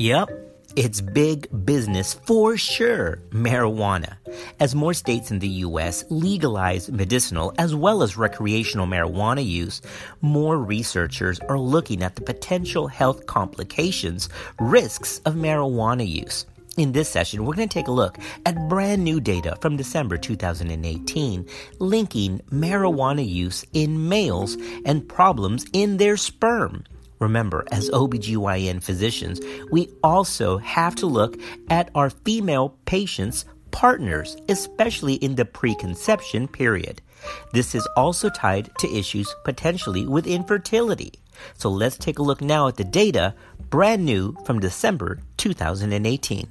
Yep, it's big business for sure, marijuana. As more states in the U.S. legalize medicinal as well as recreational marijuana use, more researchers are looking at the potential health complications, risks of marijuana use. In this session, we're going to take a look at brand new data from December 2018 linking marijuana use in males and problems in their sperm. Remember, as OBGYN physicians, we also have to look at our female patients' partners, especially in the preconception period. This is also tied to issues potentially with infertility. So let's take a look now at the data, brand new from December 2018.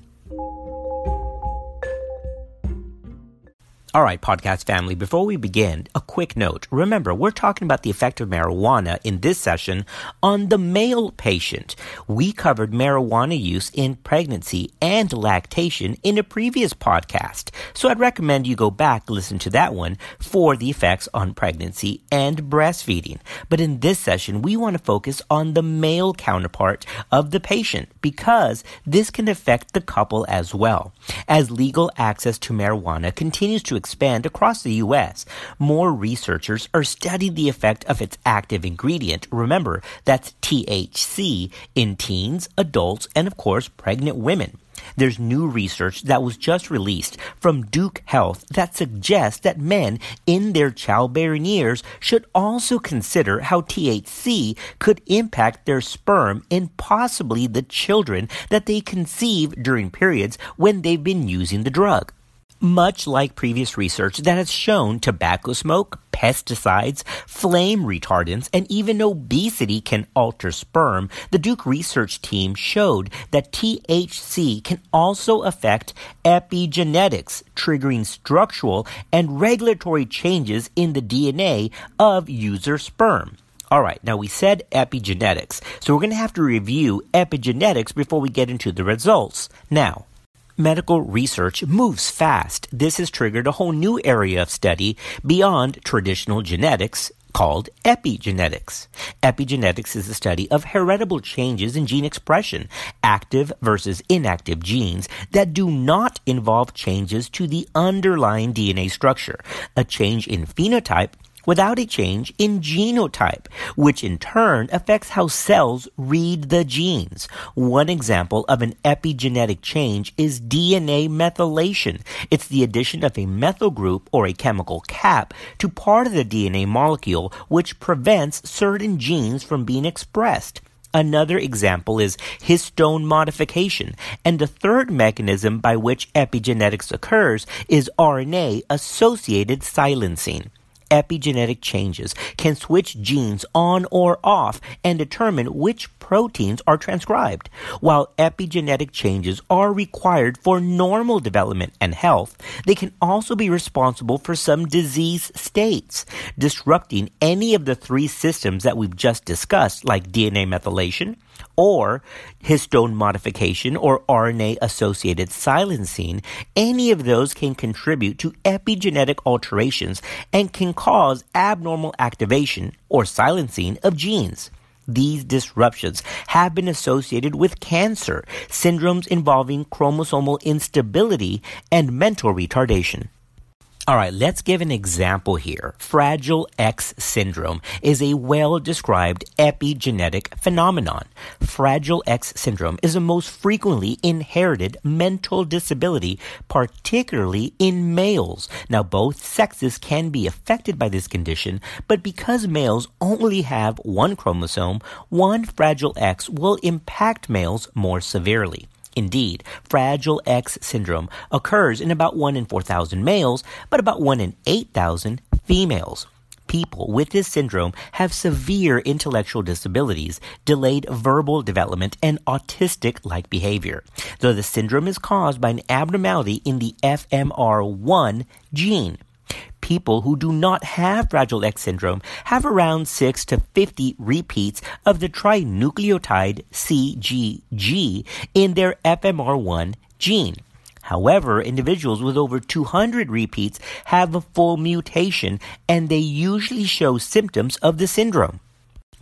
All right, podcast family, before we begin, a quick note. Remember, we're talking about the effect of marijuana in this session on the male patient. We covered marijuana use in pregnancy and lactation in a previous podcast. So I'd recommend you go back, listen to that one for the effects on pregnancy and breastfeeding. But in this session, we want to focus on the male counterpart of the patient because this can affect the couple as well. As legal access to marijuana continues to expand across the U.S., more researchers are studying the effect of its active ingredient. Remember, that's THC in teens, adults, and of course, pregnant women. There's new research that was just released from Duke Health that suggests that men in their childbearing years should also consider how THC could impact their sperm in possibly the children that they conceive during periods when they've been using the drug. Much like previous research that has shown tobacco smoke, pesticides, flame retardants, and even obesity can alter sperm, the Duke research team showed that THC can also affect epigenetics, triggering structural and regulatory changes in the DNA of user sperm. All right, now we said epigenetics, so we're going to have to review epigenetics before we get into the results. Now, medical research moves fast. This has triggered a whole new area of study beyond traditional genetics called epigenetics. Epigenetics is the study of heritable changes in gene expression, active versus inactive genes that do not involve changes to the underlying DNA structure. A change in phenotype without a change in genotype, which in turn affects how cells read the genes. One example of an epigenetic change is DNA methylation. It's the addition of a methyl group or a chemical cap to part of the DNA molecule, which prevents certain genes from being expressed. Another example is histone modification, and the third mechanism by which epigenetics occurs is RNA-associated silencing. Epigenetic changes can switch genes on or off and determine which proteins are transcribed. While epigenetic changes are required for normal development and health, they can also be responsible for some disease states. Disrupting any of the three systems that we've just discussed, like DNA methylation or histone modification or RNA-associated silencing, any of those can contribute to epigenetic alterations and can cause abnormal activation or silencing of genes. These disruptions have been associated with cancer, syndromes involving chromosomal instability, and mental retardation. All right, let's give an example here. Fragile X syndrome is a well-described epigenetic phenomenon. Fragile X syndrome is the most frequently inherited mental disability, particularly in males. Now, both sexes can be affected by this condition, but because males only have one chromosome, one fragile X will impact males more severely. Indeed, Fragile X syndrome occurs in about 1 in 4,000 males, but about 1 in 8,000 females. People with this syndrome have severe intellectual disabilities, delayed verbal development, and autistic-like behavior, though the syndrome is caused by an abnormality in the FMR1 gene. People who do not have Fragile X syndrome have around 6 to 50 repeats of the trinucleotide CGG in their FMR1 gene. However, individuals with over 200 repeats have a full mutation, and they usually show symptoms of the syndrome.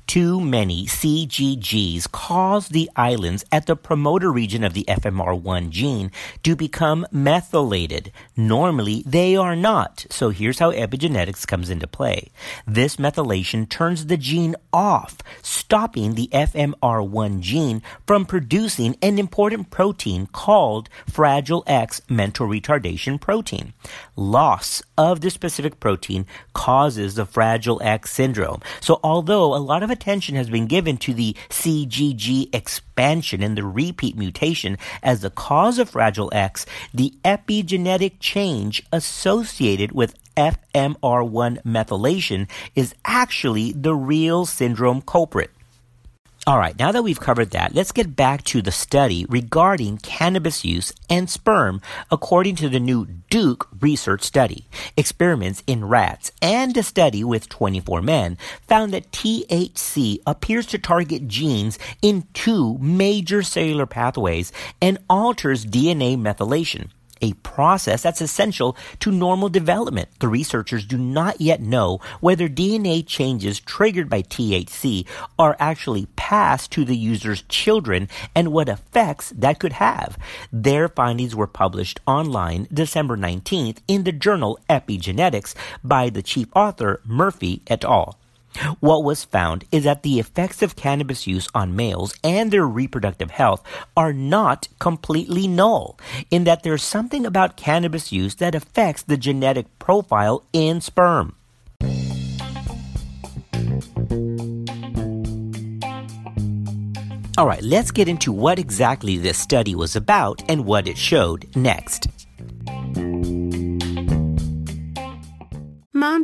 too many CGGs cause the islands at the promoter region of the FMR1 gene to become methylated. Normally, they are not. So here's how epigenetics comes into play. This methylation turns the gene off, stopping the FMR1 gene from producing an important protein called Fragile X mental retardation protein. Loss of this specific protein causes the Fragile X syndrome. So although a lot of attention has been given to the CGG expansion and the repeat mutation as the cause of Fragile X, the epigenetic change associated with FMR1 methylation is actually the real syndrome culprit. All right, now that we've covered that, let's get back to the study regarding cannabis use and sperm according to the new Duke research study. Experiments in rats and a study with 24 men found that THC appears to target genes in two major cellular pathways and alters DNA methylation, a process that's essential to normal development. The researchers do not yet know whether DNA changes triggered by THC are actually passed to the user's children and what effects that could have. Their findings were published online December 19th in the journal Epigenetics by the chief author Murphy et al. What was found is that the effects of cannabis use on males and their reproductive health are not completely null, in that there's something about cannabis use that affects the genetic profile in sperm. All right, let's get into what exactly this study was about and what it showed next. Mom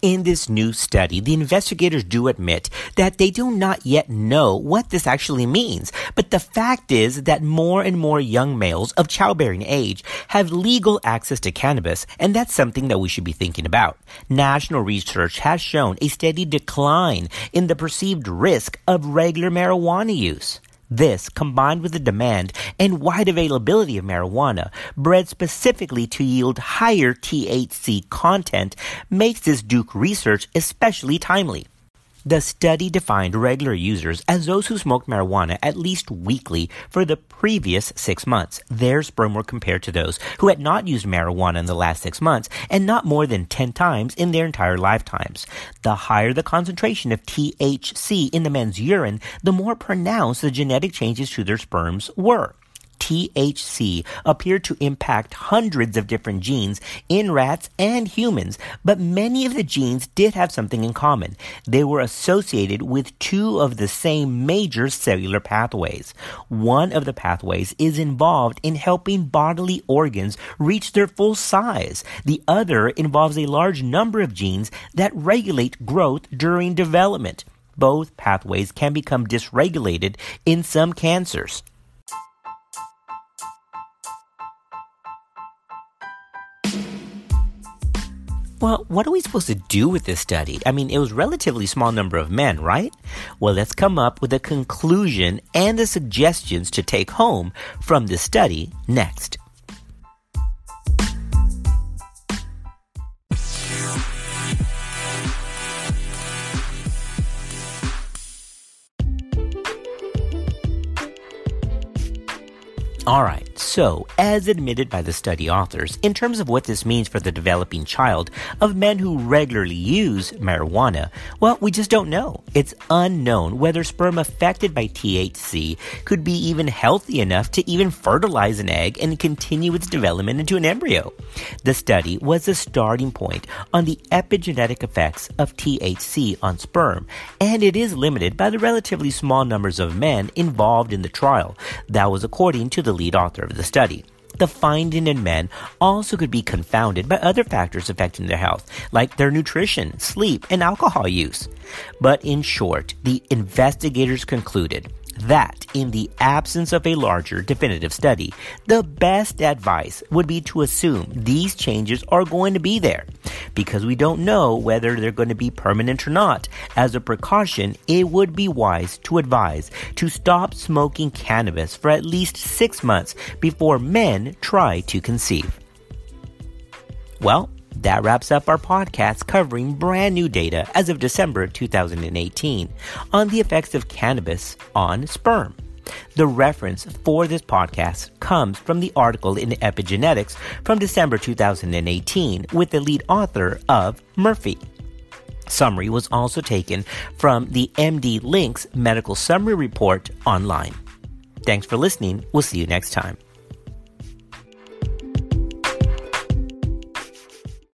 In this new study, the investigators do admit that they do not yet know what this actually means. But the fact is that more and more young males of childbearing age have legal access to cannabis, and that's something that we should be thinking about. National research has shown a steady decline in the perceived risk of regular marijuana use. This, combined with the demand and wide availability of marijuana, bred specifically to yield higher THC content, makes this Duke research especially timely. The study defined regular users as those who smoked marijuana at least weekly for the previous 6 months. Their sperm were compared to those who had not used marijuana in the last 6 months and not more than 10 times in their entire lifetimes. The higher the concentration of THC in the men's urine, the more pronounced the genetic changes to their sperms were. THC appeared to impact hundreds of different genes in rats and humans, but many of the genes did have something in common. They were associated with two of the same major cellular pathways. One of the pathways is involved in helping bodily organs reach their full size. The other involves a large number of genes that regulate growth during development. Both pathways can become dysregulated in some cancers. Well, what are we supposed to do with this study? I mean, it was a relatively small number of men, right? Well, let's come up with a conclusion and the suggestions to take home from this study next. All right. So, as admitted by the study authors, in terms of what this means for the developing child of men who regularly use marijuana, well, we just don't know. It's unknown whether sperm affected by THC could be even healthy enough to even fertilize an egg and continue its development into an embryo. The study was a starting point on the epigenetic effects of THC on sperm, and it is limited by the relatively small numbers of men involved in the trial. That was according to the lead author of the study. the finding in men also could be confounded by other factors affecting their health, like their nutrition, sleep, and alcohol use. But in short, the investigators concluded that in the absence of a larger definitive study, the best advice would be to assume these changes are going to be there because we don't know whether they're going to be permanent or not. As a precaution, it would be wise to advise to stop smoking cannabis for at least 6 months before men try to conceive. Well, that wraps up our podcast covering brand new data as of December 2018 on the effects of cannabis on sperm. The reference for this podcast comes from the article in Epigenetics from December 2018 with the lead author of Murphy. Summary was also taken from the MD Lynx medical summary report online. Thanks for listening. We'll see you next time.